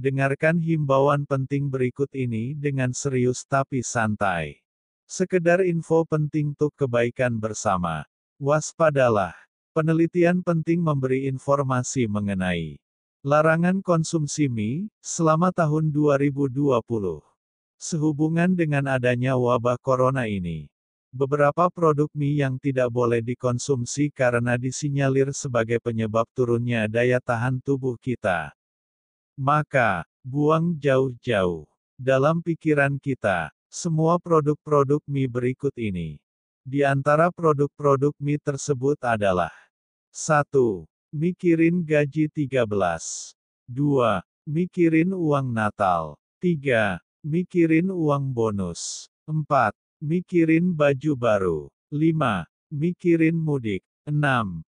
Dengarkan himbauan penting berikut ini dengan serius tapi santai. Sekedar info penting untuk kebaikan bersama. Waspadalah. Penelitian penting memberi informasi mengenai larangan konsumsi mie selama tahun 2020. Sehubungan dengan adanya wabah corona ini. Beberapa produk mie yang tidak boleh dikonsumsi karena disinyalir sebagai penyebab turunnya daya tahan tubuh kita. Maka, buang jauh-jauh dalam pikiran kita, semua produk-produk mie berikut ini. Di antara produk-produk mie tersebut adalah 1. Mikirin gaji 13. 2. Mikirin uang Natal. 3. Mikirin uang bonus. 4. Mikirin baju baru. 5. Mikirin mudik. 6.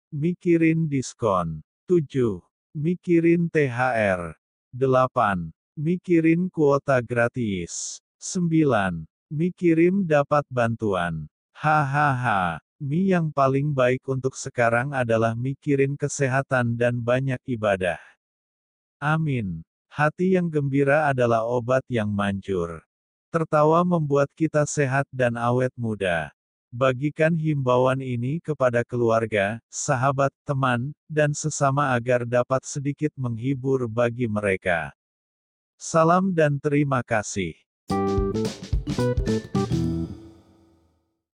Mikirin diskon. 7. Mikirin THR. 8. Mikirin kuota gratis. 9. Mikirin dapat bantuan. Hahaha, mie yang paling baik untuk sekarang adalah mikirin kesehatan dan banyak ibadah. Amin. Hati yang gembira adalah obat yang manjur. Tertawa membuat kita sehat dan awet muda. Bagikan himbauan ini kepada keluarga, sahabat, teman, dan sesama agar dapat sedikit menghibur bagi mereka. Salam dan terima kasih.